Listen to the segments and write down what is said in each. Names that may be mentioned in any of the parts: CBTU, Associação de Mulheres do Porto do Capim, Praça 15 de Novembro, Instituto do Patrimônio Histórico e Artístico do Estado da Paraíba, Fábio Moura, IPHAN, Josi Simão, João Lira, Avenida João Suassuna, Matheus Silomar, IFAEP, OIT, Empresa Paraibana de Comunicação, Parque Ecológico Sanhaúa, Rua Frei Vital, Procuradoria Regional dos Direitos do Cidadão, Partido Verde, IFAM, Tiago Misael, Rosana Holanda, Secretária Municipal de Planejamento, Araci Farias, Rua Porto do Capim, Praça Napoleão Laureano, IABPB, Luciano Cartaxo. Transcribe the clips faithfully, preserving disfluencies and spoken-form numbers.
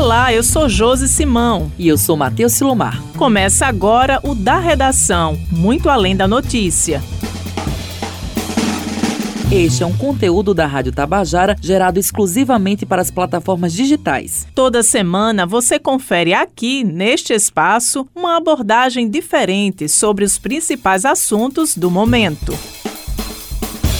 Olá, eu sou Josi Simão. E eu sou Matheus Silomar. Começa agora o Da Redação, muito além da notícia. Este é um conteúdo da Rádio Tabajara gerado exclusivamente para as plataformas digitais. Toda semana você confere aqui, neste espaço, uma abordagem diferente sobre os principais assuntos do momento.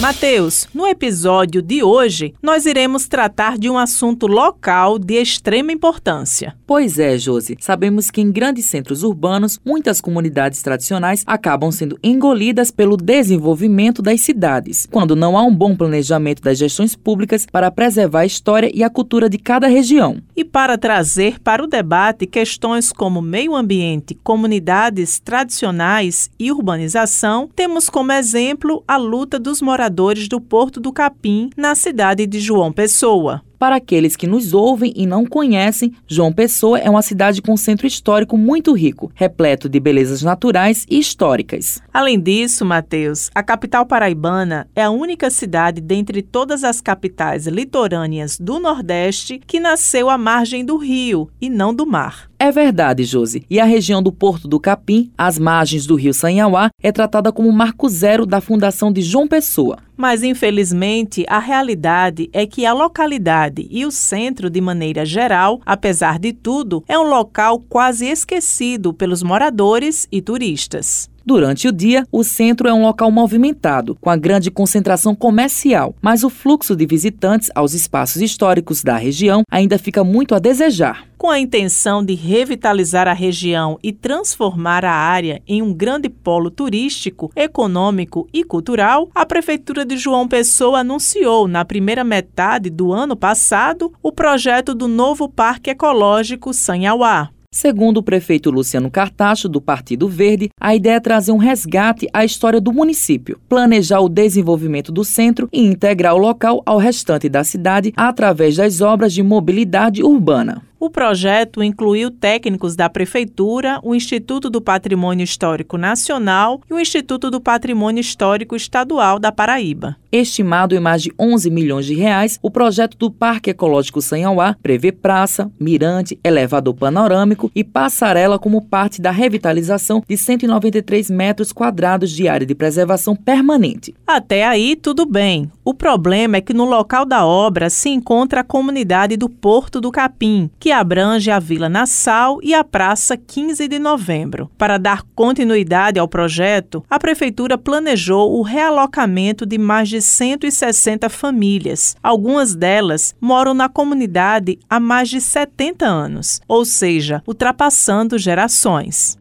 Matheus, no episódio de hoje, nós iremos tratar de um assunto local de extrema importância. Pois é, Josi. Sabemos que em grandes centros urbanos, muitas comunidades tradicionais acabam sendo engolidas pelo desenvolvimento das cidades, quando não há um bom planejamento das gestões públicas para preservar a história e a cultura de cada região. E para trazer para o debate questões como meio ambiente, comunidades tradicionais e urbanização, temos como exemplo a luta dos moradores do Porto do Capim, na cidade de João Pessoa. Para aqueles que nos ouvem e não conhecem, João Pessoa é uma cidade com centro histórico muito rico, repleto de belezas naturais e históricas. Além disso, Matheus, a capital paraibana é a única cidade dentre todas as capitais litorâneas do Nordeste que nasceu à margem do rio e não do mar. É verdade, Josi. E a região do Porto do Capim, às margens do Rio Sanhauá, é tratada como marco zero da fundação de João Pessoa. Mas, infelizmente, a realidade é que a localidade e o centro, de maneira geral, apesar de tudo, é um local quase esquecido pelos moradores e turistas. Durante o dia, o centro é um local movimentado, com a grande concentração comercial, mas o fluxo de visitantes aos espaços históricos da região ainda fica muito a desejar. Com a intenção de revitalizar a região e transformar a área em um grande polo turístico, econômico e cultural, a Prefeitura de João Pessoa anunciou, na primeira metade do ano passado, o projeto do novo Parque Ecológico Sanhaúa. Segundo o prefeito Luciano Cartaxo, do Partido Verde, a ideia é trazer um resgate à história do município, planejar o desenvolvimento do centro e integrar o local ao restante da cidade através das obras de mobilidade urbana. O projeto incluiu técnicos da Prefeitura, o Instituto do Patrimônio Histórico Nacional e o Instituto do Patrimônio Histórico Estadual da Paraíba. Estimado em mais de onze milhões de reais, o projeto do Parque Ecológico Sanhauá prevê praça, mirante, elevador panorâmico e passarela como parte da revitalização de cento e noventa e três metros quadrados de área de preservação permanente. Até aí, tudo bem. O problema é que no local da obra se encontra a comunidade do Porto do Capim, que abrange a Vila Nassau e a Praça quinze de novembro. Para dar continuidade ao projeto, a Prefeitura planejou o realocamento de mais de cento e sessenta famílias. Algumas delas moram na comunidade há mais de setenta anos, ou seja, ultrapassando gerações.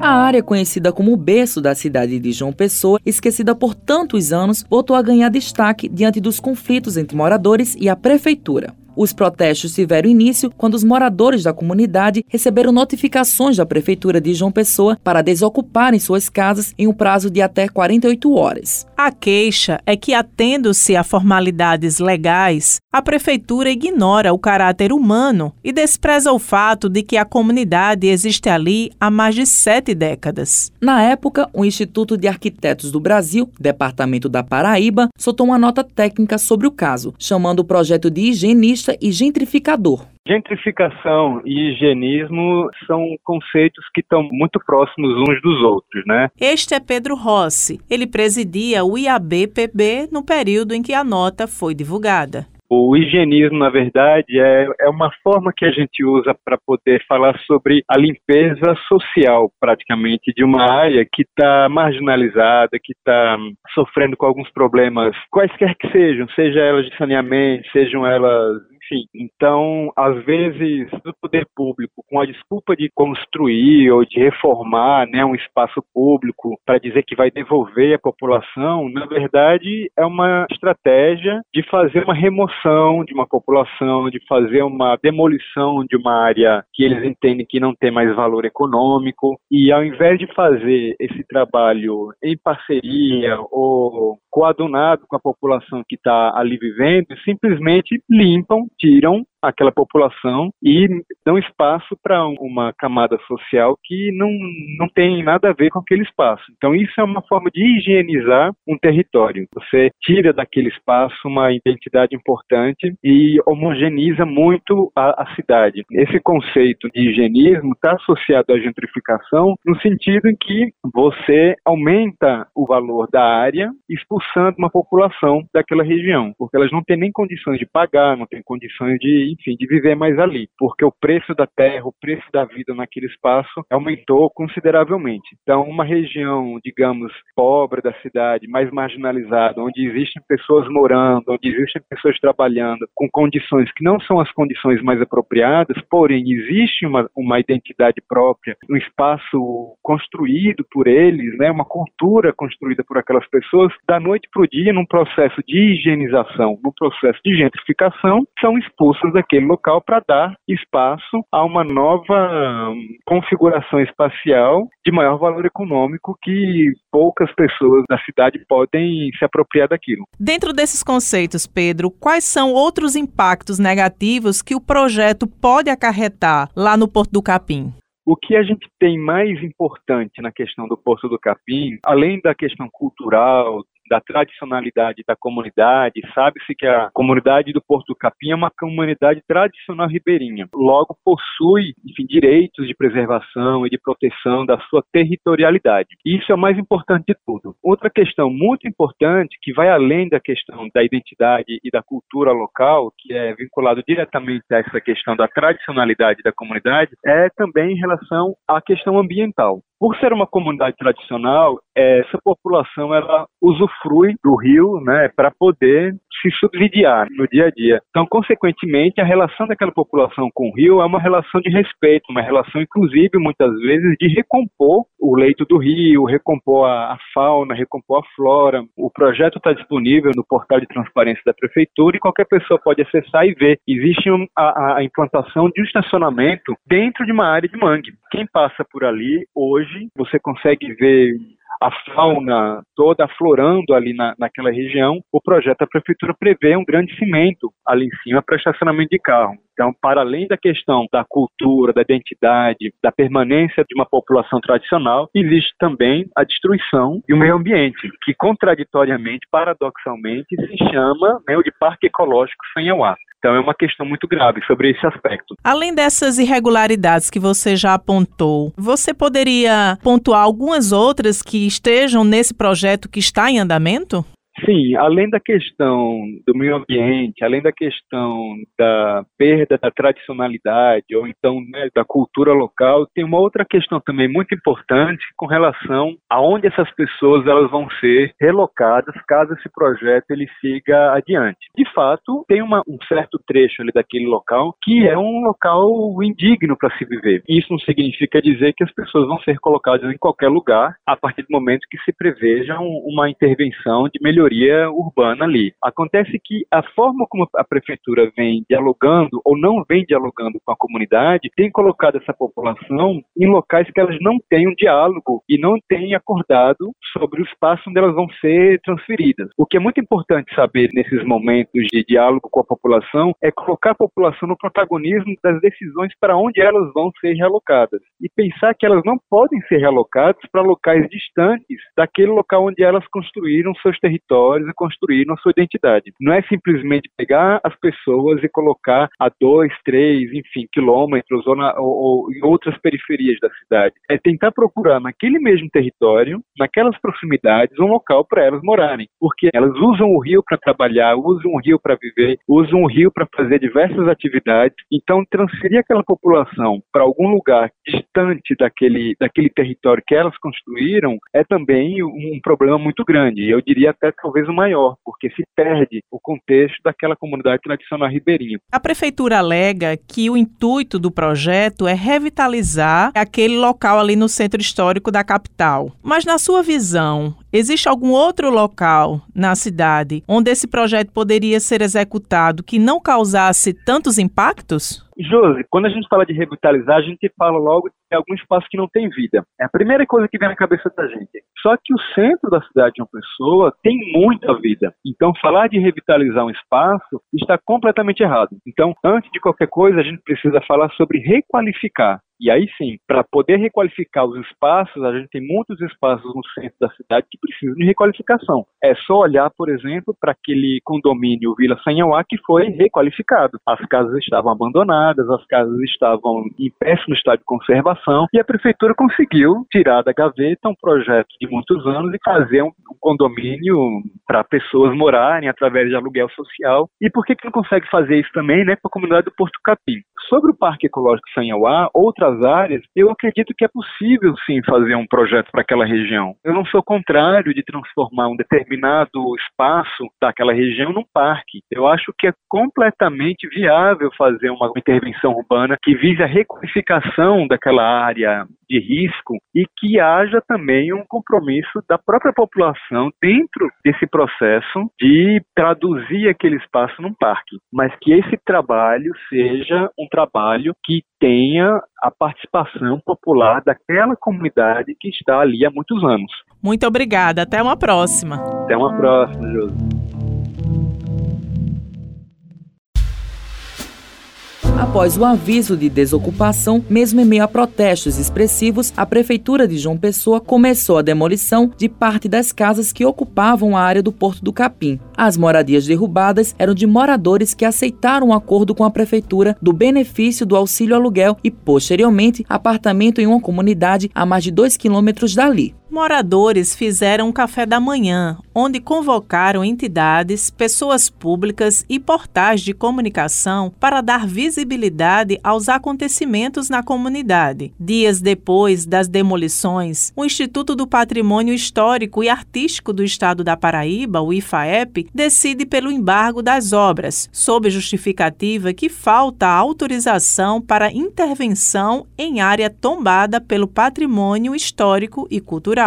A área conhecida como o berço da cidade de João Pessoa, esquecida por tantos anos, voltou a ganhar destaque diante dos conflitos entre moradores e a prefeitura. Os protestos tiveram início quando os moradores da comunidade receberam notificações da Prefeitura de João Pessoa para desocuparem suas casas em um prazo de até quarenta e oito horas. A queixa é que, atendo-se a formalidades legais, a Prefeitura ignora o caráter humano e despreza o fato de que a comunidade existe ali há mais de sete décadas. Na época, o Instituto de Arquitetos do Brasil, Departamento da Paraíba, soltou uma nota técnica sobre o caso, chamando o projeto de higienista e gentrificador. Gentrificação e higienismo são conceitos que estão muito próximos uns dos outros, né? Este é Pedro Rossi. Ele presidia o I A B P B no período em que a nota foi divulgada. O higienismo, na verdade, é, é uma forma que a gente usa para poder falar sobre a limpeza social, praticamente, de uma área que está marginalizada, que está sofrendo com alguns problemas, quaisquer que sejam, seja elas de saneamento, sejam elas... Enfim, então, às vezes, o poder público, com a desculpa de construir ou de reformar, né, um espaço público para dizer que vai devolver à população, na verdade, é uma estratégia de fazer uma remoção de uma população, de fazer uma demolição de uma área que eles entendem que não tem mais valor econômico. E ao invés de fazer esse trabalho em parceria ou coadunado com a população que está ali vivendo, simplesmente limpam, tiram aquela população e dão espaço para uma camada social que não, não tem nada a ver com aquele espaço. Então isso é uma forma de higienizar um território. Você tira daquele espaço uma identidade importante e homogeneiza muito a, a cidade. Esse conceito de higienismo está associado à gentrificação no sentido em que você aumenta o valor da área expulsando uma população daquela região, porque elas não têm nem condições de pagar, não têm condições de enfim, de viver mais ali, porque o preço da terra, o preço da vida naquele espaço aumentou consideravelmente. Então, uma região, digamos, pobre da cidade, mais marginalizada, onde existem pessoas morando, onde existem pessoas trabalhando, com condições que não são as condições mais apropriadas, porém, existe uma, uma identidade própria, um espaço construído por eles, né, uma cultura construída por aquelas pessoas, da noite para o dia, num processo de higienização, num processo de gentrificação, são expulsos daquele local para dar espaço a uma nova configuração espacial de maior valor econômico que poucas pessoas da cidade podem se apropriar daquilo. Dentro desses conceitos, Pedro, quais são outros impactos negativos que o projeto pode acarretar lá no Porto do Capim? O que a gente tem mais importante na questão do Porto do Capim, além da questão cultural, da tradicionalidade da comunidade, sabe-se que a comunidade do Porto do Capim é uma comunidade tradicional ribeirinha, logo possui, enfim, direitos de preservação e de proteção da sua territorialidade. Isso é o mais importante de tudo. Outra questão muito importante, que vai além da questão da identidade e da cultura local, que é vinculado diretamente a essa questão da tradicionalidade da comunidade, é também em relação à questão ambiental. Por ser uma comunidade tradicional, essa população ela usufrui do rio, né, para poder se subsidiar no dia a dia. Então, consequentemente, a relação daquela população com o rio é uma relação de respeito, uma relação, inclusive, muitas vezes, de recompor o leito do rio, recompor a, a fauna, recompor a flora. O projeto está disponível no portal de transparência da prefeitura e qualquer pessoa pode acessar e ver. Existe um, a, a implantação de um estacionamento dentro de uma área de mangue. Quem passa por ali, hoje, você consegue ver a fauna toda aflorando ali na, naquela região. O projeto da prefeitura prevê um grande cimento ali em cima para estacionamento de carro. Então, para além da questão da cultura, da identidade, da permanência de uma população tradicional, existe também a destruição do meio ambiente, que contraditoriamente, paradoxalmente, se chama, né, de Parque Ecológico Sanhaúa. Então, é uma questão muito grave sobre esse aspecto. Além dessas irregularidades que você já apontou, você poderia pontuar algumas outras que estejam nesse projeto que está em andamento? Sim, além da questão do meio ambiente, além da questão da perda da tradicionalidade ou então, né, da cultura local, tem uma outra questão também muito importante com relação a onde essas pessoas elas vão ser relocadas caso esse projeto ele siga adiante. De fato, tem uma, um certo trecho ali daquele local que é um local indigno para se viver. Isso não significa dizer que as pessoas vão ser colocadas em qualquer lugar a partir do momento que se preveja um, uma intervenção de melhoria urbana ali. Acontece que a forma como a prefeitura vem dialogando ou não vem dialogando com a comunidade tem colocado essa população em locais que elas não têm um diálogo e não têm acordado sobre o espaço onde elas vão ser transferidas. O que é muito importante saber nesses momentos de diálogo com a população é colocar a população no protagonismo das decisões para onde elas vão ser realocadas e pensar que elas não podem ser realocadas para locais distantes daquele local onde elas construíram seus territórios e construir a sua identidade. Não é simplesmente pegar as pessoas e colocar a dois, três, enfim, quilômetros ou, na, ou, ou em outras periferias da cidade. É tentar procurar naquele mesmo território, naquelas proximidades, um local para elas morarem, porque elas usam o rio para trabalhar, usam o rio para viver, usam o rio para fazer diversas atividades. Então, transferir aquela população para algum lugar distante daquele, daquele território que elas construíram é também um, um problema muito grande. Eu diria até talvez o maior, porque se perde o contexto daquela comunidade tradicional ribeirinha. A prefeitura alega que o intuito do projeto é revitalizar aquele local ali no centro histórico da capital. Mas na sua visão, existe algum outro local na cidade onde esse projeto poderia ser executado que não causasse tantos impactos? Josi, quando a gente fala de revitalizar, a gente fala logo de algum espaço que não tem vida. É a primeira coisa que vem na cabeça da gente. Só que o centro da cidade de João Pessoa tem muita vida. Então, falar de revitalizar um espaço está completamente errado. Então, antes de qualquer coisa, a gente precisa falar sobre requalificar. E aí sim, para poder requalificar os espaços, a gente tem muitos espaços no centro da cidade que precisam de requalificação. É só olhar, por exemplo, para aquele condomínio Vila Senhauá que foi requalificado. As casas estavam abandonadas, as casas estavam em péssimo estado de conservação e a prefeitura conseguiu tirar da gaveta um projeto de muitos anos e fazer um condomínio para pessoas morarem através de aluguel social. E por que que não consegue fazer isso também, né, para a comunidade do Porto do Capim? Sobre o Parque Ecológico Sanhaúá, outra áreas, eu acredito que é possível sim fazer um projeto para aquela região. Eu não sou contrário de transformar um determinado espaço daquela região num parque. Eu acho que é completamente viável fazer uma intervenção urbana que vise a requalificação daquela área de risco e que haja também um compromisso da própria população dentro desse processo de traduzir aquele espaço num parque, mas que esse trabalho seja um trabalho que tenha a participação popular daquela comunidade que está ali há muitos anos. Muito obrigada. Até uma próxima. Até uma próxima, Josi. Após o aviso de desocupação, mesmo em meio a protestos expressivos, a Prefeitura de João Pessoa começou a demolição de parte das casas que ocupavam a área do Porto do Capim. As moradias derrubadas eram de moradores que aceitaram um acordo com a Prefeitura do benefício do auxílio aluguel e, posteriormente, apartamento em uma comunidade a mais de dois quilômetros dali. Moradores fizeram um café da manhã, onde convocaram entidades, pessoas públicas e portais de comunicação para dar visibilidade aos acontecimentos na comunidade. Dias depois das demolições, o Instituto do Patrimônio Histórico e Artístico do Estado da Paraíba, o I F A E P, decide pelo embargo das obras, sob justificativa que falta autorização para intervenção em área tombada pelo patrimônio histórico e cultural.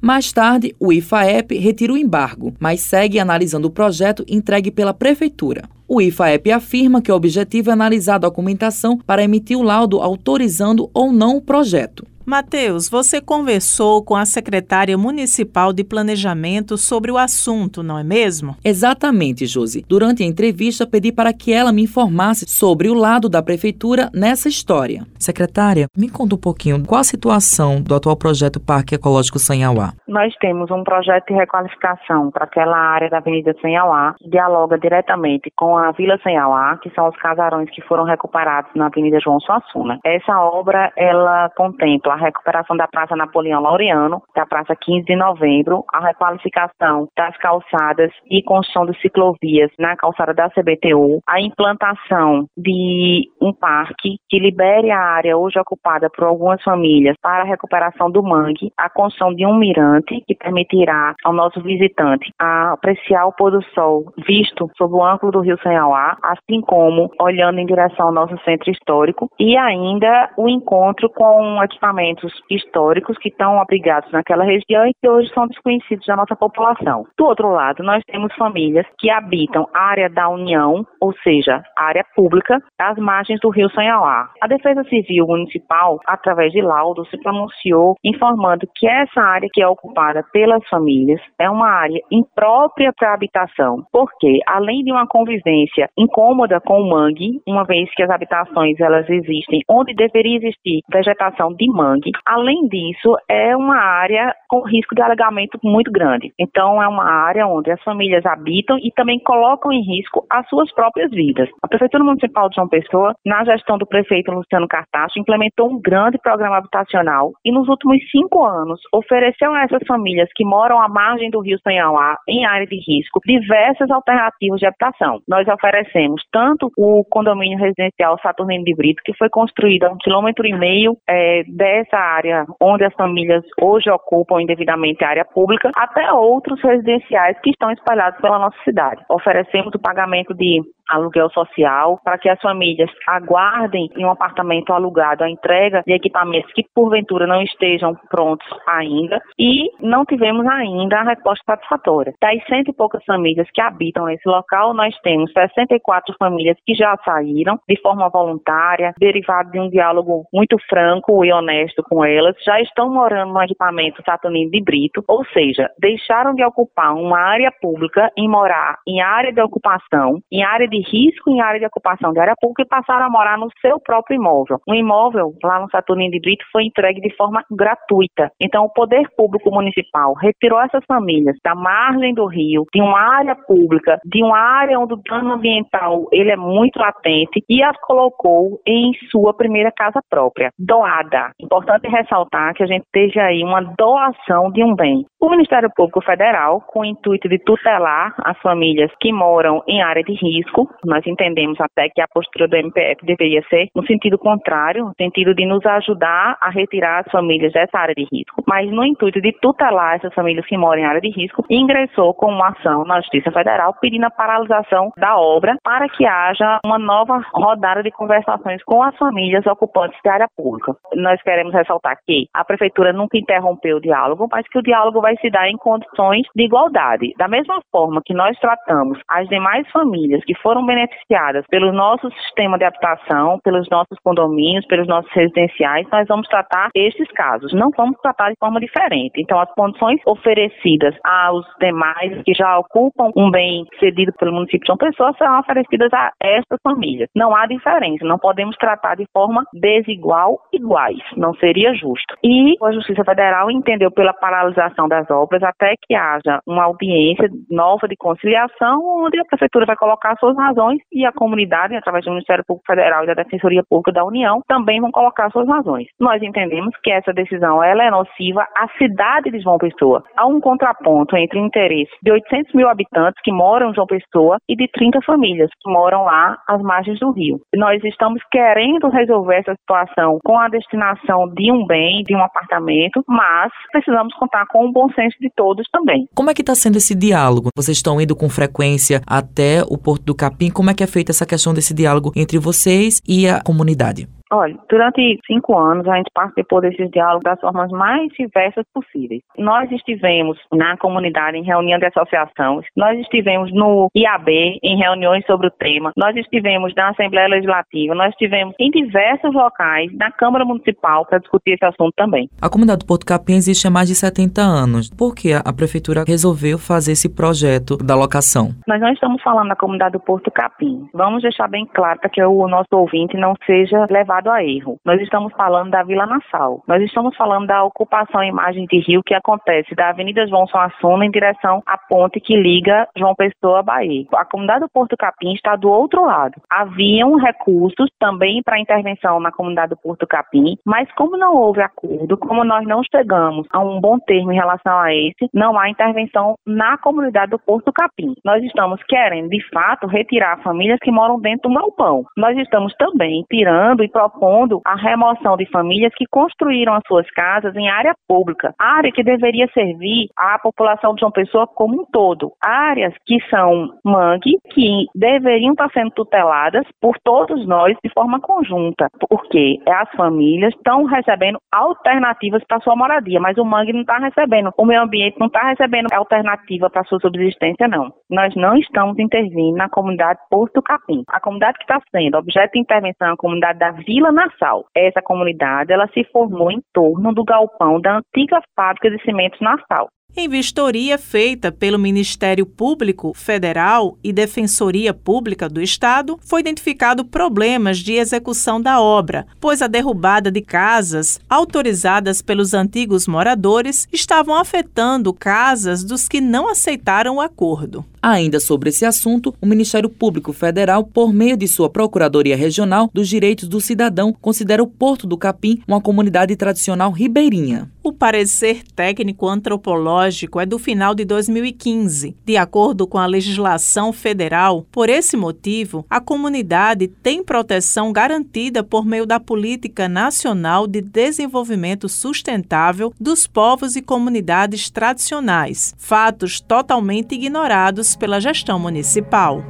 Mais tarde, o I F A E P retira o embargo, mas segue analisando o projeto entregue pela Prefeitura. O I F A E P afirma que o objetivo é analisar a documentação para emitir o laudo autorizando ou não o projeto. Matheus, você conversou com a Secretária Municipal de Planejamento sobre o assunto, não é mesmo? Exatamente, Josi. Durante a entrevista, pedi para que ela me informasse sobre o lado da Prefeitura nessa história. Secretária, me conta um pouquinho qual a situação do atual projeto Parque Ecológico Sanhauá. Nós temos um projeto de requalificação para aquela área da Avenida Senhauá, que dialoga diretamente com a Vila Senhauá, que são os casarões que foram recuperados na Avenida João Suassuna. Essa obra, ela contempla a recuperação da Praça Napoleão Laureano, da Praça quinze de Novembro, a requalificação das calçadas e construção de ciclovias na calçada da C B T U, a implantação de um parque que libere a área hoje ocupada por algumas famílias para a recuperação do mangue, a construção de um mirante que permitirá ao nosso visitante apreciar o pôr do sol visto sob o ângulo do Rio Sanhauá, assim como olhando em direção ao nosso centro histórico, e ainda o encontro com equipamentos históricos que estão abrigados naquela região e que hoje são desconhecidos da nossa população. Do outro lado, nós temos famílias que habitam a área da União, ou seja, a área pública, às margens do Rio Sanhauá. A Defesa Civil Municipal, através de laudo, se pronunciou informando que essa área que é ocupada pelas famílias é uma área imprópria para habitação, porque além de uma convivência incômoda com o mangue, uma vez que as habitações elas existem onde deveria existir vegetação de mangue, além disso, é uma área com risco de alagamento muito grande. Então, é uma área onde as famílias habitam e também colocam em risco as suas próprias vidas. A Prefeitura Municipal de João Pessoa, na gestão do prefeito Luciano Cartaxo, implementou um grande programa habitacional e, nos últimos cinco anos, ofereceu a essas famílias que moram à margem do Rio Sanhauá, em área de risco, diversas alternativas de habitação. Nós oferecemos tanto o condomínio residencial Saturnino de Brito, que foi construído a um quilômetro e meio é, essa área onde as famílias hoje ocupam indevidamente a área pública, até outros residenciais que estão espalhados pela nossa cidade. Oferecemos o pagamento de aluguel social, para que as famílias aguardem em um apartamento alugado a entrega de equipamentos que porventura não estejam prontos ainda, e não tivemos ainda a resposta satisfatória. Das cento e poucas famílias que habitam esse local, nós temos sessenta e quatro famílias que já saíram de forma voluntária, derivado de um diálogo muito franco e honesto com elas, já estão morando no equipamento Saturnino de Brito, ou seja, deixaram de ocupar uma área pública e morar em área de ocupação, em área de risco, em área de ocupação de área pública, e passaram a morar no seu próprio imóvel. Um imóvel lá no Saturnino de Brito foi entregue de forma gratuita. Então, o poder público municipal retirou essas famílias da margem do rio, de uma área pública, de uma área onde o dano ambiental ele é muito latente, e as colocou em sua primeira casa própria, doada. Importante ressaltar que a gente teve aí uma doação de um bem. O Ministério Público Federal, com o intuito de tutelar as famílias que moram em área de risco, nós entendemos até que a postura do M P F deveria ser no sentido contrário, no sentido de nos ajudar a retirar as famílias dessa área de risco, mas no intuito de tutelar essas famílias que moram em área de risco, ingressou com uma ação na Justiça Federal pedindo a paralisação da obra para que haja uma nova rodada de conversações com as famílias ocupantes de área pública. Nós queremos ressaltar que a Prefeitura nunca interrompeu o diálogo, mas que o diálogo vai se dar em condições de igualdade. Da mesma forma que nós tratamos as demais famílias que foram beneficiadas pelo nosso sistema de habitação, pelos nossos condomínios, pelos nossos residenciais, nós vamos tratar estes casos. Não vamos tratar de forma diferente. Então, as condições oferecidas aos demais que já ocupam um bem cedido pelo município de João Pessoa serão oferecidas a estas famílias. Não há diferença. Não podemos tratar de forma desigual iguais. Não seria justo. E a Justiça Federal entendeu pela paralisação das obras até que haja uma audiência nova de conciliação, onde a Prefeitura vai colocar suas razões e a comunidade, através do Ministério Público Federal e da Defensoria Pública da União, também vão colocar suas razões. Nós entendemos que essa decisão ela é nociva à cidade de João Pessoa. Há um contraponto entre o interesse de oitocentos mil habitantes que moram em João Pessoa e de trinta famílias que moram lá às margens do rio. Nós estamos querendo resolver essa situação com a destinação de um bem, de um apartamento, mas precisamos contar com o bom senso de todos também. Como é que está sendo esse diálogo? Vocês estão indo com frequência até o Porto do Capim? Como é que é feita essa questão desse diálogo entre vocês e a comunidade? Olha, durante cinco anos a gente participou desses diálogos das formas mais diversas possíveis. Nós estivemos na comunidade em reunião de associação, nós estivemos no I A B em reuniões sobre o tema, nós estivemos na Assembleia Legislativa, nós estivemos em diversos locais, na Câmara Municipal, para discutir esse assunto também. A comunidade do Porto do Capim existe há mais de setenta anos. Por que a Prefeitura resolveu fazer esse projeto da locação? Nós não estamos falando da comunidade do Porto do Capim. Vamos deixar bem claro para que o nosso ouvinte não seja levado a erro. Nós estamos falando da Vila Nassau. Nós estamos falando da ocupação em margem de rio que acontece da Avenida João Suassuna em direção à ponte que liga João Pessoa à Bahia. A comunidade do Porto do Capim está do outro lado. Haviam recursos também para intervenção na comunidade do Porto do Capim, mas como não houve acordo, como nós não chegamos a um bom termo em relação a esse, não há intervenção na comunidade do Porto do Capim. Nós estamos querendo, de fato, retirar famílias que moram dentro do galpão. Nós estamos também tirando e propondo a remoção de famílias que construíram as suas casas em área pública, área que deveria servir à população de João Pessoa como um todo, áreas que são mangue, que deveriam estar sendo tuteladas por todos nós de forma conjunta, porque as famílias estão recebendo alternativas para sua moradia, mas o mangue não está recebendo, o meio ambiente não está recebendo alternativa para sua subsistência, não. Nós não estamos intervindo na comunidade Porto do Capim. A comunidade que está sendo objeto de intervenção é a comunidade da Vila Vila Nassau. Essa comunidade ela se formou em torno do galpão da antiga fábrica de cimentos Nassau. Em vistoria feita pelo Ministério Público Federal e Defensoria Pública do Estado, foi identificado problemas de execução da obra, pois a derrubada de casas autorizadas pelos antigos moradores estavam afetando casas dos que não aceitaram o acordo. Ainda sobre esse assunto, o Ministério Público Federal, por meio de sua Procuradoria Regional dos Direitos do Cidadão, considera o Porto do Capim uma comunidade tradicional ribeirinha. O parecer técnico antropológico é do final de dois mil e quinze. De acordo com a legislação federal, por esse motivo, a comunidade tem proteção garantida por meio da Política Nacional de Desenvolvimento Sustentável dos Povos e Comunidades Tradicionais, fatos totalmente ignorados pela gestão municipal.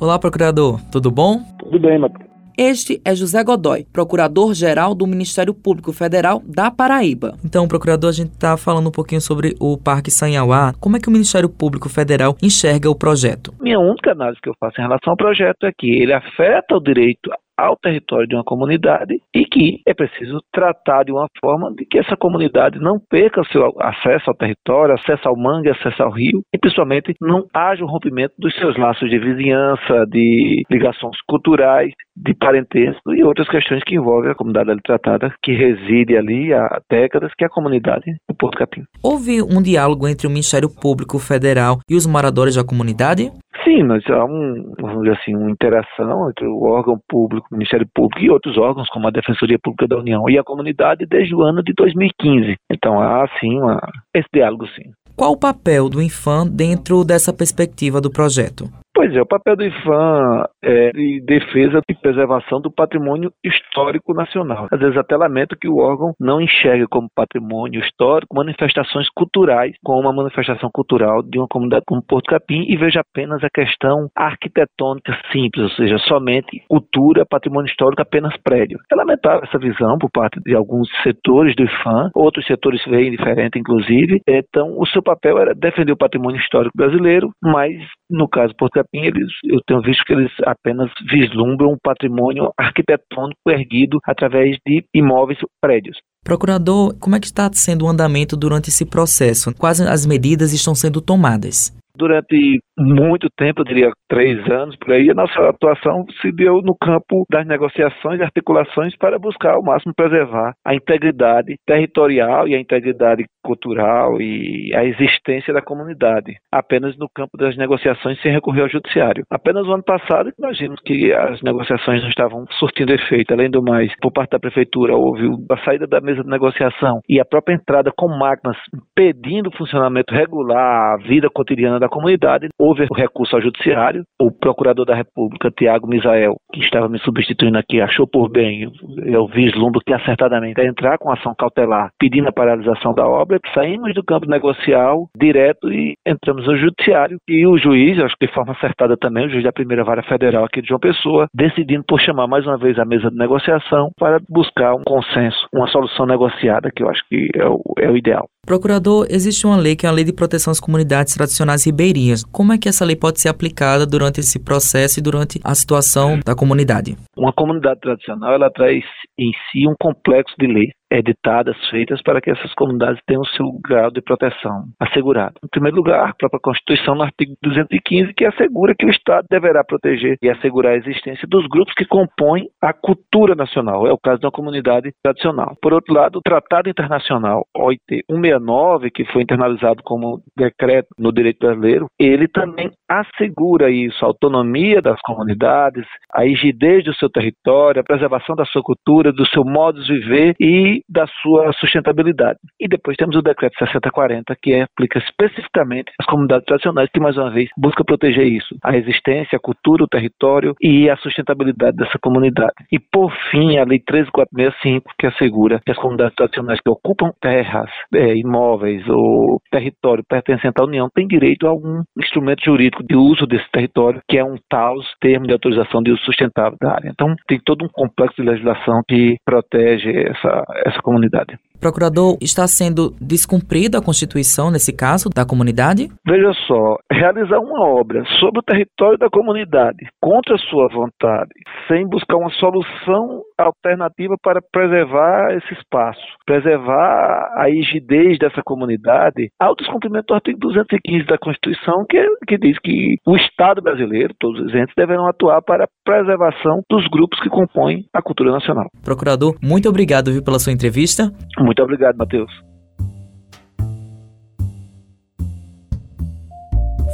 Olá, procurador. Tudo bom? Tudo bem, Matheus. Este é José Godoy, procurador-geral do Ministério Público Federal da Paraíba. Então, procurador, a gente está falando um pouquinho sobre o Parque Sanhauá. Como é que o Ministério Público Federal enxerga o projeto? Minha única análise que eu faço em relação ao projeto é que ele afeta o direito ao território de uma comunidade e que é preciso tratar de uma forma de que essa comunidade não perca o seu acesso ao território, acesso ao mangue, acesso ao rio e, principalmente, não haja um rompimento dos seus laços de vizinhança, de ligações culturais, de parentesco e outras questões que envolvem a comunidade ali tratada, que reside ali há décadas, que é a comunidade do Porto do Capim. Houve um diálogo entre o Ministério Público Federal e os moradores da comunidade? Sim, mas há um, vamos dizer assim, uma interação entre o órgão público, o Ministério Público e outros órgãos, como a Defensoria Pública da União e a comunidade, desde o ano de dois mil e quinze. Então há, sim, uma, esse diálogo, sim. Qual o papel do IPHAN dentro dessa perspectiva do projeto? Pois é, o papel do IPHAN é de defesa e preservação do patrimônio histórico nacional. Às vezes até lamento que o órgão não enxergue como patrimônio histórico manifestações culturais, como a manifestação cultural de uma comunidade como Porto do Capim, e veja apenas a questão arquitetônica simples, ou seja, somente cultura, patrimônio histórico, apenas prédio. É lamentável essa visão por parte de alguns setores do IPHAN, outros setores veem diferente, inclusive. Então, o seu papel era defender o patrimônio histórico brasileiro, mas, no caso Porto do Capim, Eles, eu tenho visto que eles apenas vislumbram um patrimônio arquitetônico erguido através de imóveis, prédios. Procurador, como é que está sendo o andamento durante esse processo? Quais as medidas estão sendo tomadas? Durante muito tempo, eu diria três anos, por aí, a nossa atuação se deu no campo das negociações e articulações para buscar ao máximo preservar a integridade territorial e a integridade cultural e a existência da comunidade, apenas no campo das negociações sem recorrer ao judiciário. Apenas no ano passado, nós vimos que as negociações não estavam surtindo efeito. Além do mais, por parte da prefeitura, houve a saída da mesa de negociação e a própria entrada com máquinas impedindo o funcionamento regular, a vida cotidiana da comunidade. Houve o recurso ao judiciário. O procurador da República, Tiago Misael, que estava me substituindo aqui, achou por bem, eu vislumbro que acertadamente, a entrar com ação cautelar pedindo a paralisação da obra. Saímos do campo negocial direto e entramos no judiciário. E o juiz, acho que de forma acertada também, o juiz da primeira vara federal aqui de João Pessoa, decidindo por chamar mais uma vez a mesa de negociação para buscar um consenso, uma solução negociada, que eu acho que é o, é o ideal. Procurador, existe uma lei que é a Lei de Proteção às Comunidades Tradicionais Ribeirinhas. Como é que essa lei pode ser aplicada durante esse processo e durante a situação da comunidade? Uma comunidade tradicional, ela traz em si um complexo de leis editadas, feitas para que essas comunidades tenham o seu grau de proteção assegurado. Em primeiro lugar, a própria Constituição, no artigo duzentos e quinze, que assegura que o Estado deverá proteger e assegurar a existência dos grupos que compõem a cultura nacional. É o caso de uma comunidade tradicional. Por outro lado, o Tratado Internacional O I T cento e sessenta e nove, que foi internalizado como decreto no direito brasileiro, ele também assegura isso, a autonomia das comunidades, a rigidez do seu território, a preservação da sua cultura, do seu modo de viver e da sua sustentabilidade. E depois temos o decreto sessenta e quarenta, que aplica especificamente às comunidades tradicionais, que mais uma vez busca proteger isso, a existência, a cultura, o território e a sustentabilidade dessa comunidade. E por fim, a lei treze mil quatrocentos e sessenta e cinco, que assegura que as comunidades tradicionais que ocupam terras, é, imóveis ou território pertencente à União têm direito a algum instrumento jurídico de uso desse território, que é um T A U S, termo de autorização de uso sustentável da área. Então tem todo um complexo de legislação que protege essa essa comunidade. Procurador, está sendo descumprida a Constituição, nesse caso, da comunidade? Veja só, realizar uma obra sobre o território da comunidade, contra a sua vontade, sem buscar uma solução alternativa para preservar esse espaço, preservar a rigidez dessa comunidade, há o descumprimento do artigo duzentos e quinze da Constituição, que, que diz que o Estado brasileiro, todos os entes, deverão atuar para a preservação dos grupos que compõem a cultura nacional. Procurador, muito obrigado viu, pela sua entrevista. Muito obrigado, Matheus.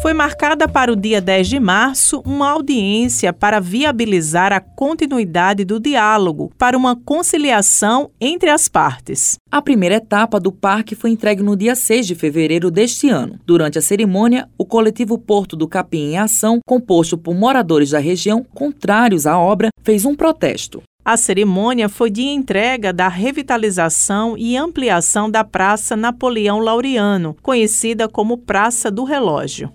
Foi marcada para o dia dez de março uma audiência para viabilizar a continuidade do diálogo para uma conciliação entre as partes. A primeira etapa do parque foi entregue no dia seis de fevereiro deste ano. Durante a cerimônia, o coletivo Porto do Capim em Ação, composto por moradores da região contrários à obra, fez um protesto. A cerimônia foi de entrega da revitalização e ampliação da Praça Napoleão Laureano, conhecida como Praça do Relógio.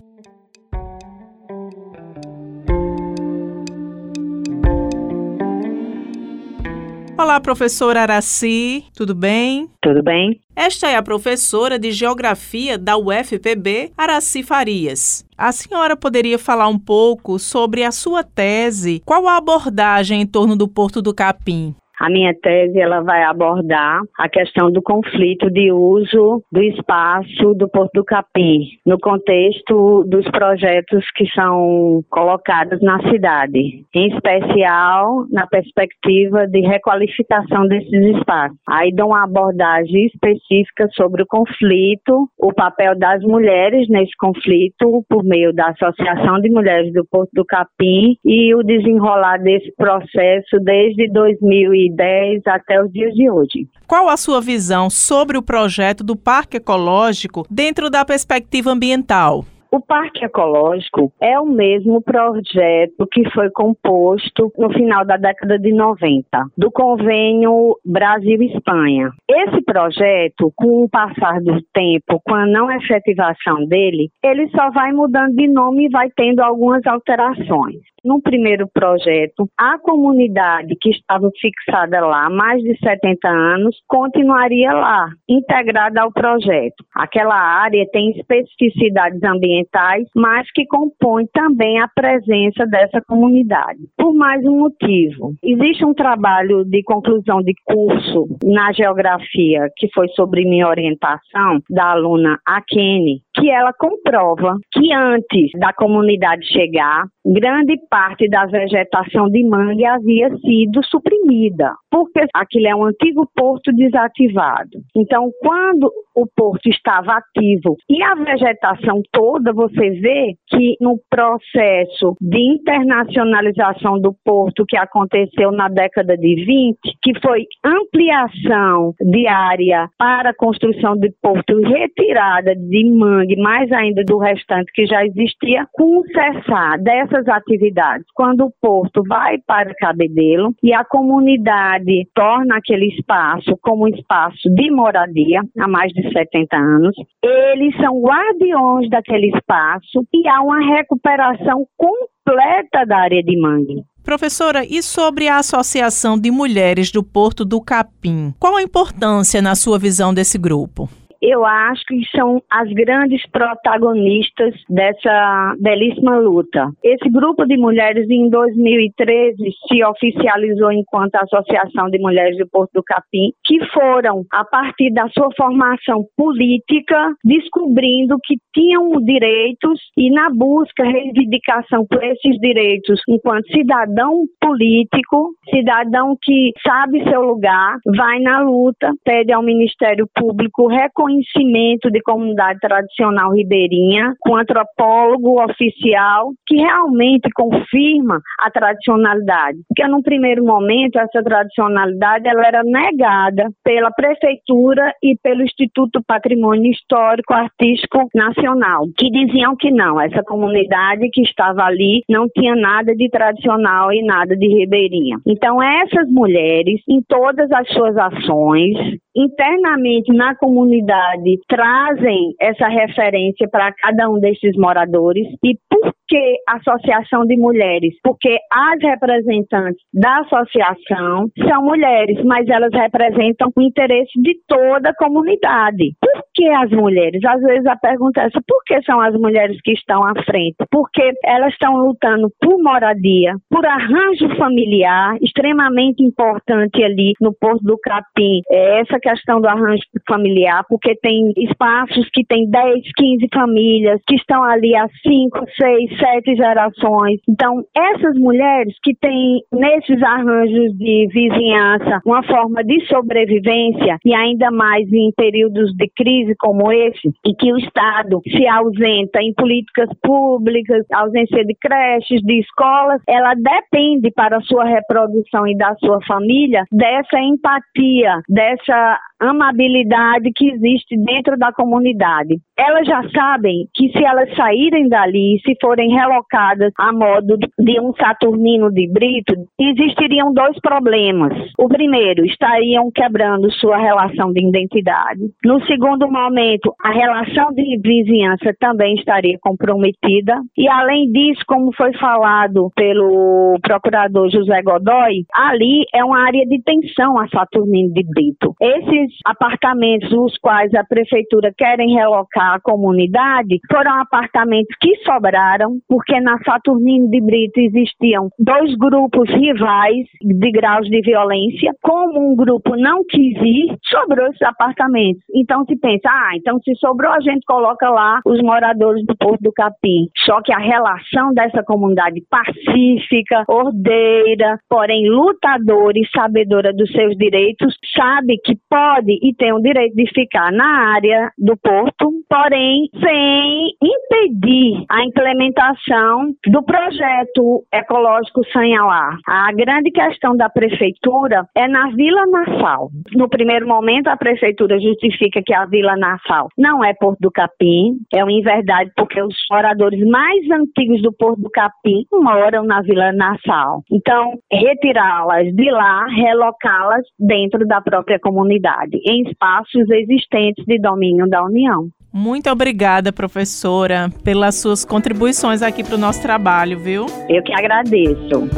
Olá, professora Araci, tudo bem? Tudo bem. Esta é a professora de Geografia da U F P B, Araci Farias. A senhora poderia falar um pouco sobre a sua tese? Qual a abordagem em torno do Porto do Capim? A minha tese ela vai abordar a questão do conflito de uso do espaço do Porto do Capim no contexto dos projetos que são colocados na cidade, em especial na perspectiva de requalificação desses espaços. Aí dou uma abordagem específica sobre o conflito, o papel das mulheres nesse conflito por meio da Associação de Mulheres do Porto do Capim e o desenrolar desse processo desde dois mil e dez até os dias de hoje. Qual a sua visão sobre o projeto do Parque Ecológico dentro da perspectiva ambiental? O Parque Ecológico é o mesmo projeto que foi composto no final da década de noventa, do convênio Brasil-Espanha. Esse projeto, com o passar do tempo, com a não efetivação dele, ele só vai mudando de nome e vai tendo algumas alterações. No primeiro projeto, a comunidade que estava fixada lá há mais de setenta anos continuaria lá, integrada ao projeto. Aquela área tem especificidades ambientais, mas que compõe também a presença dessa comunidade. Por mais um motivo, existe um trabalho de conclusão de curso na geografia, que foi sobre minha orientação, da aluna Akene, que ela comprova que antes da comunidade chegar, grande parte da vegetação de mangue havia sido suprimida, porque aquilo é um antigo porto desativado. Então, quando o porto estava ativo e a vegetação toda, você vê que no processo de internacionalização do porto que aconteceu na década de vinte, que foi ampliação de área para construção de porto, retirada de mangue, mais ainda do restante que já existia, com o cessar dessas atividades, quando o porto vai para Cabedelo e a comunidade torna aquele espaço como espaço de moradia há mais de setenta anos, eles são guardiões daquele espaço e há uma recuperação completa da área de mangue. Professora, e sobre a Associação de Mulheres do Porto do Capim? Qual a importância na sua visão desse grupo? Eu acho que são as grandes protagonistas dessa belíssima luta. Esse grupo de mulheres, em dois mil e treze, se oficializou enquanto Associação de Mulheres do Porto do Capim, que foram, a partir da sua formação política, descobrindo que tinham direitos e, na busca, reivindicação por esses direitos, enquanto cidadão político, cidadão que sabe seu lugar, vai na luta, pede ao Ministério Público reconhecer conhecimento de comunidade tradicional ribeirinha, com antropólogo oficial que realmente confirma a tradicionalidade. Porque, num primeiro momento, essa tradicionalidade ela era negada pela Prefeitura e pelo Instituto do Patrimônio Histórico e Artístico Nacional, que diziam que não, essa comunidade que estava ali não tinha nada de tradicional e nada de ribeirinha. Então, essas mulheres, em todas as suas ações, internamente na comunidade, trazem essa referência para cada um desses moradores. E por que associação de mulheres? Porque as representantes da associação são mulheres, mas elas representam o interesse de toda a comunidade. Por que as mulheres? Às vezes a pergunta é essa: por que são as mulheres que estão à frente? Porque elas estão lutando por moradia, por arranjo familiar, extremamente importante ali no Porto do Capim, é essa questão do arranjo familiar, porque tem espaços que tem dez, quinze famílias, que estão ali há cinco, seis, sete gerações. Então, essas mulheres que têm nesses arranjos de vizinhança uma forma de sobrevivência, e ainda mais em períodos de crise como esse, e que o Estado se ausenta em políticas públicas, ausência de creches, de escolas, ela depende para a sua reprodução e da sua família dessa empatia, dessa amabilidade que existe dentro da comunidade. Elas já sabem que se elas saírem dali, se forem relocadas a modo de um Saturnino de Brito, existiriam dois problemas. O primeiro, estariam quebrando sua relação de identidade. No segundo momento, a relação de vizinhança também estaria comprometida. E além disso, como foi falado pelo procurador José Godoy, ali é uma área de tensão a Saturnino de Brito. Esses apartamentos, os quais a prefeitura querem relocar a comunidade, foram apartamentos que sobraram, porque na Saturnino de Brito existiam dois grupos rivais de graus de violência. Como um grupo não quis ir, sobrou esses apartamentos. Então se pensa, ah, então se sobrou, a gente coloca lá os moradores do Porto do Capim. Só que a relação dessa comunidade pacífica, ordeira, porém lutadora e sabedora dos seus direitos, sabe que pode e tem o direito de ficar na área do porto, porém sem impedir a implementação do projeto ecológico Sanhauá. A grande questão da prefeitura é na Vila Nassau. No primeiro momento, a prefeitura justifica que a Vila Nassau não é Porto do Capim, é uma inverdade, porque os moradores mais antigos do Porto do Capim moram na Vila Nassau. Então, retirá-las de lá, relocá-las dentro da própria comunidade, em espaços existentes de domínio da União. Muito obrigada, professora, pelas suas contribuições aqui para o nosso trabalho, viu? Eu que agradeço.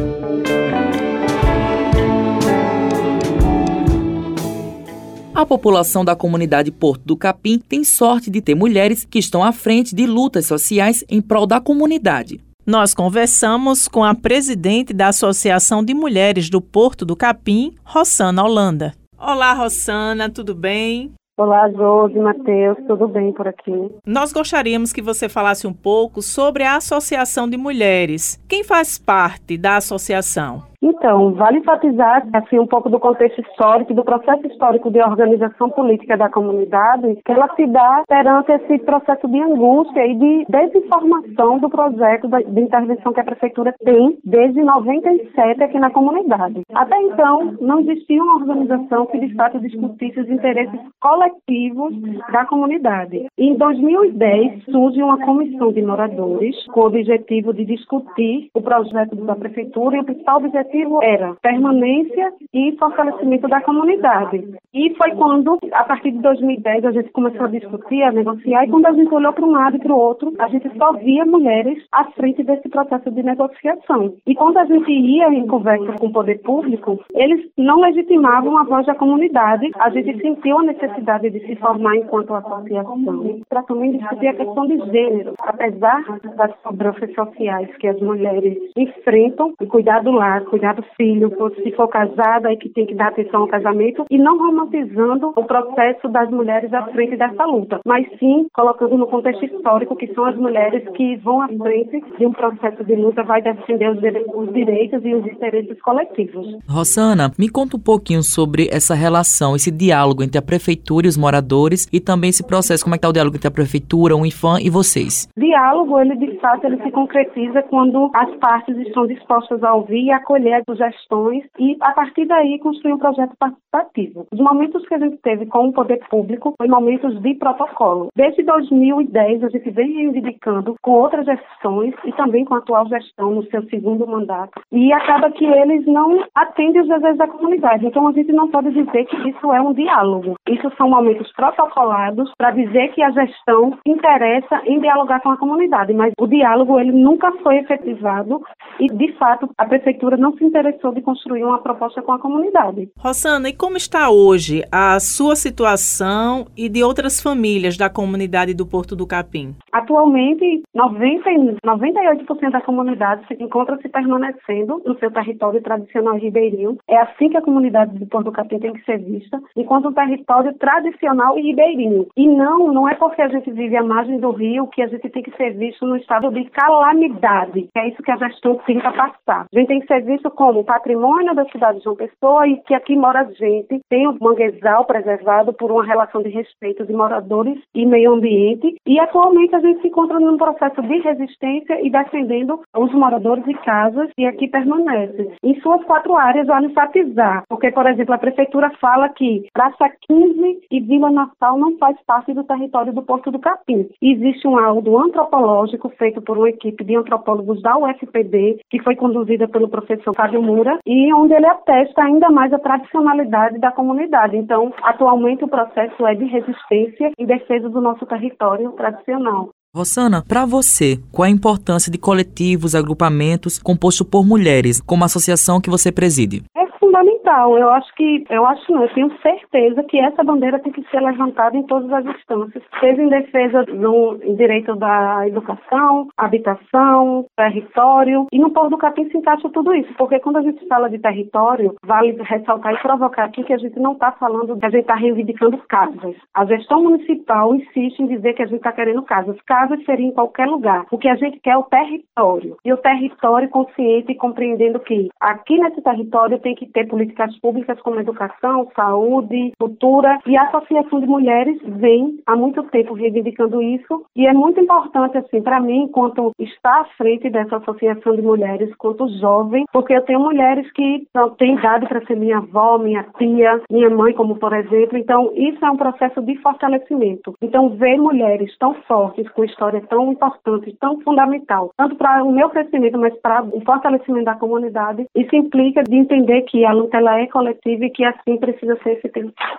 A população da comunidade Porto do Capim tem sorte de ter mulheres que estão à frente de lutas sociais em prol da comunidade. Nós conversamos com a presidente da Associação de Mulheres do Porto do Capim, Rosana Holanda. Olá, Rosana, tudo bem? Olá, Josi, Matheus, tudo bem por aqui? Nós gostaríamos que você falasse um pouco sobre a Associação de Mulheres. Quem faz parte da associação? Então, vale enfatizar assim, um pouco do contexto histórico, do processo histórico de organização política da comunidade, que ela se dá perante esse processo de angústia e de desinformação do projeto de intervenção que a prefeitura tem desde noventa e sete aqui na comunidade. Até então, não existia uma organização que de fato discutisse os interesses coletivos da comunidade. Em dois mil e dez, surge uma comissão de moradores com o objetivo de discutir o projeto da prefeitura e o principal objetivo era permanência e fortalecimento da comunidade. E foi quando, a partir de dois mil e dez, a gente começou a discutir, a negociar, e quando a gente olhou para um lado e para o outro, a gente só via mulheres à frente desse processo de negociação. E quando a gente ia em conversa com o poder público, eles não legitimavam a voz da comunidade, a gente sentiu a necessidade de se formar enquanto associação, para também discutir a questão de gênero. Apesar das cobranças sociais que as mulheres enfrentam, o cuidado do lar, cuidar do filho, se for casada e que tem que dar atenção ao casamento, e não romantizando o processo das mulheres à frente dessa luta, mas sim colocando no contexto histórico que são as mulheres que vão à frente de um processo de luta, vai defender os, dire- os direitos e os interesses coletivos. Rosana, me conta um pouquinho sobre essa relação, esse diálogo entre a prefeitura e os moradores e também esse processo, como é que está o diálogo entre a prefeitura, o IFAM e vocês? Diálogo, ele de fato ele se concretiza quando as partes estão dispostas a ouvir e a acolher as sugestões e, a partir daí, construir um projeto participativo. Os momentos que a gente teve com o poder público foi momentos de protocolo. Desde dois mil e dez, a gente vem reivindicando com outras gestões e também com a atual gestão no seu segundo mandato. E acaba que eles não atendem os desejos da comunidade. Então, a gente não pode dizer que isso é um diálogo. Isso são momentos protocolados para dizer que a gestão interessa em dialogar com a comunidade, mas o diálogo, ele nunca foi efetivado e, de fato, a prefeitura não se interessou de construir uma proposta com a comunidade. Rosana, e como está hoje a sua situação e de outras famílias da comunidade do Porto do Capim? Atualmente, noventa, noventa e oito por cento da comunidade se encontra se permanecendo no seu território tradicional ribeirinho. É assim que a comunidade do Porto do Capim tem que ser vista, enquanto um território tradicional e ribeirinho. E não, não é porque a gente vive à margem do rio que a gente tem que ser visto no estado de calamidade. É isso que a gestão tenta passar. A gente tem que ser visto visto como patrimônio da cidade de João Pessoa e que aqui mora gente, tem o manguezal preservado por uma relação de respeito de moradores e meio ambiente, e atualmente a gente se encontra num processo de resistência e defendendo os moradores e casas que aqui permanecem. Em suas quatro áreas, vale enfatizar, porque, por exemplo, a prefeitura fala que Praça quinze e Vila Nassau não faz parte do território do Porto do Capim. Existe um laudo antropológico feito por uma equipe de antropólogos da U F P B, que foi conduzida pelo professor Fábio Moura, e onde ele atesta ainda mais a tradicionalidade da comunidade. Então, atualmente o processo é de resistência em defesa do nosso território tradicional. Rosana, para você, qual a importância de coletivos, agrupamentos compostos por mulheres, como a associação que você preside? É fundamental. Eu acho que, eu acho não, eu tenho certeza que essa bandeira tem que ser levantada em todas as instâncias, seja em defesa do direito da educação, habitação, território, e no Porto do Capim se encaixa tudo isso, porque quando a gente fala de território, vale ressaltar e provocar aqui que a gente não está falando, que a gente está reivindicando casas. A gestão municipal insiste em dizer que a gente está querendo casas. Casas seriam em qualquer lugar. O que a gente quer é o território, e o território consciente e compreendendo que aqui nesse território tem que ter políticas públicas como educação, saúde, cultura, e a Associação de Mulheres vem há muito tempo reivindicando isso, e é muito importante assim para mim, enquanto estar à frente dessa Associação de Mulheres, quanto jovem, porque eu tenho mulheres que não têm idade para ser minha avó, minha tia, minha mãe, como por exemplo, então isso é um processo de fortalecimento. Então ver mulheres tão fortes, com história tão importante, tão fundamental, tanto para o meu crescimento, mas para o fortalecimento da comunidade, isso implica de entender que a A luta ela é coletiva e que assim precisa ser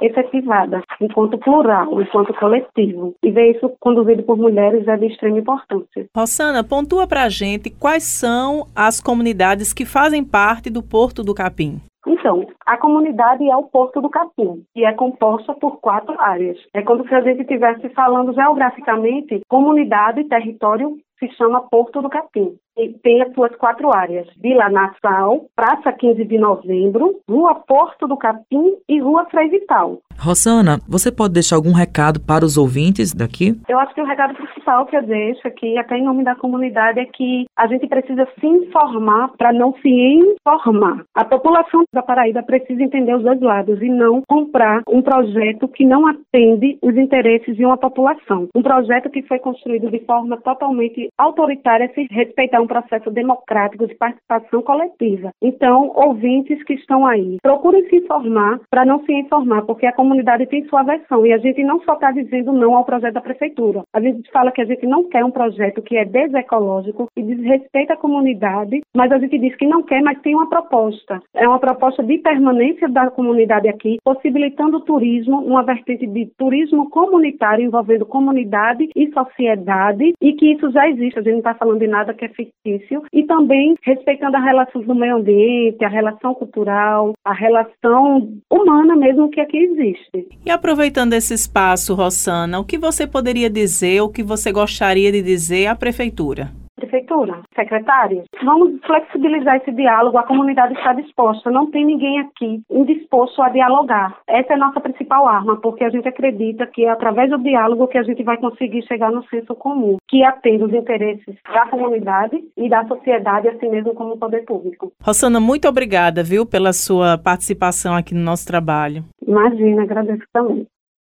efetivada, enquanto plural, enquanto coletivo. E ver isso conduzido por mulheres é de extrema importância. Rosana, pontua para a gente quais são as comunidades que fazem parte do Porto do Capim. Então, a comunidade é o Porto do Capim, e é composta por quatro áreas. É como se a gente estivesse falando geograficamente, comunidade e território se chama Porto do Capim. E tem as suas quatro áreas: Vila Nassau, Praça quinze de Novembro, Rua Porto do Capim e Rua Frei Vital. Rosana, você pode deixar algum recado para os ouvintes daqui? Eu acho que o recado principal que eu deixo aqui, até em nome da comunidade, é que a gente precisa se informar para não se informar. A população da Paraíba precisa entender os dois lados e não comprar um projeto que não atende os interesses de uma população. Um projeto que foi construído de forma totalmente autoritária, sem respeitar um processo democrático de participação coletiva. Então, ouvintes que estão aí, procurem se informar para não se informar, porque a comunidade A comunidade tem sua versão, e a gente não só está dizendo não ao projeto da prefeitura. A gente fala que a gente não quer um projeto que é desecológico e desrespeita a comunidade, mas a gente diz que não quer, mas tem uma proposta. É uma proposta de permanência da comunidade aqui, possibilitando o turismo, uma vertente de turismo comunitário envolvendo comunidade e sociedade, e que isso já existe, a gente não está falando de nada que é fictício, e também respeitando as relações do meio ambiente, a relação cultural, a relação humana mesmo que aqui existe. E aproveitando esse espaço, Rosana, o que você poderia dizer, o que você gostaria de dizer à Prefeitura? Prefeitura, secretária, vamos flexibilizar esse diálogo, a comunidade está disposta, não tem ninguém aqui indisposto a dialogar. Essa é a nossa principal arma, porque a gente acredita que é através do diálogo que a gente vai conseguir chegar no senso comum, que atende os interesses da comunidade e da sociedade, assim mesmo como o poder público. Rosana, muito obrigada, viu, pela sua participação aqui no nosso trabalho. Imagina, agradeço também.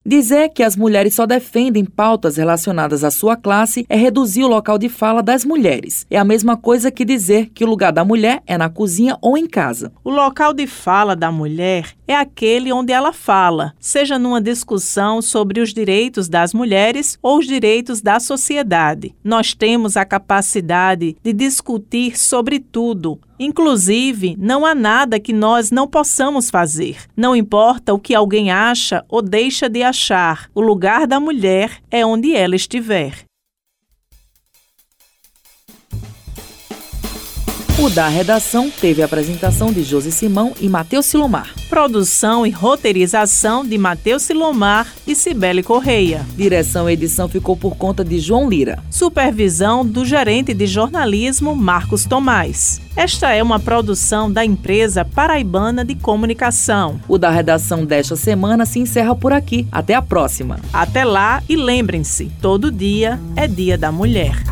Dizer que as mulheres só defendem pautas relacionadas à sua classe é reduzir o local de fala das mulheres. É a mesma coisa que dizer que o lugar da mulher é na cozinha ou em casa. O local de fala da mulher é aquele onde ela fala, seja numa discussão sobre os direitos das mulheres ou os direitos da sociedade. Nós temos a capacidade de discutir sobre tudo. Inclusive, não há nada que nós não possamos fazer. Não importa o que alguém acha ou deixa de achar, o lugar da mulher é onde ela estiver. O Da Redação teve a apresentação de Josi Simão e Matheus Silomar. Produção e roteirização de Matheus Silomar e Cibele Correia. Direção e edição ficou por conta de João Lira. Supervisão do gerente de jornalismo Marcos Tomás. Esta é uma produção da Empresa Paraibana de Comunicação. O Da Redação desta semana se encerra por aqui. Até a próxima. Até lá, e lembrem-se, todo dia é Dia da Mulher.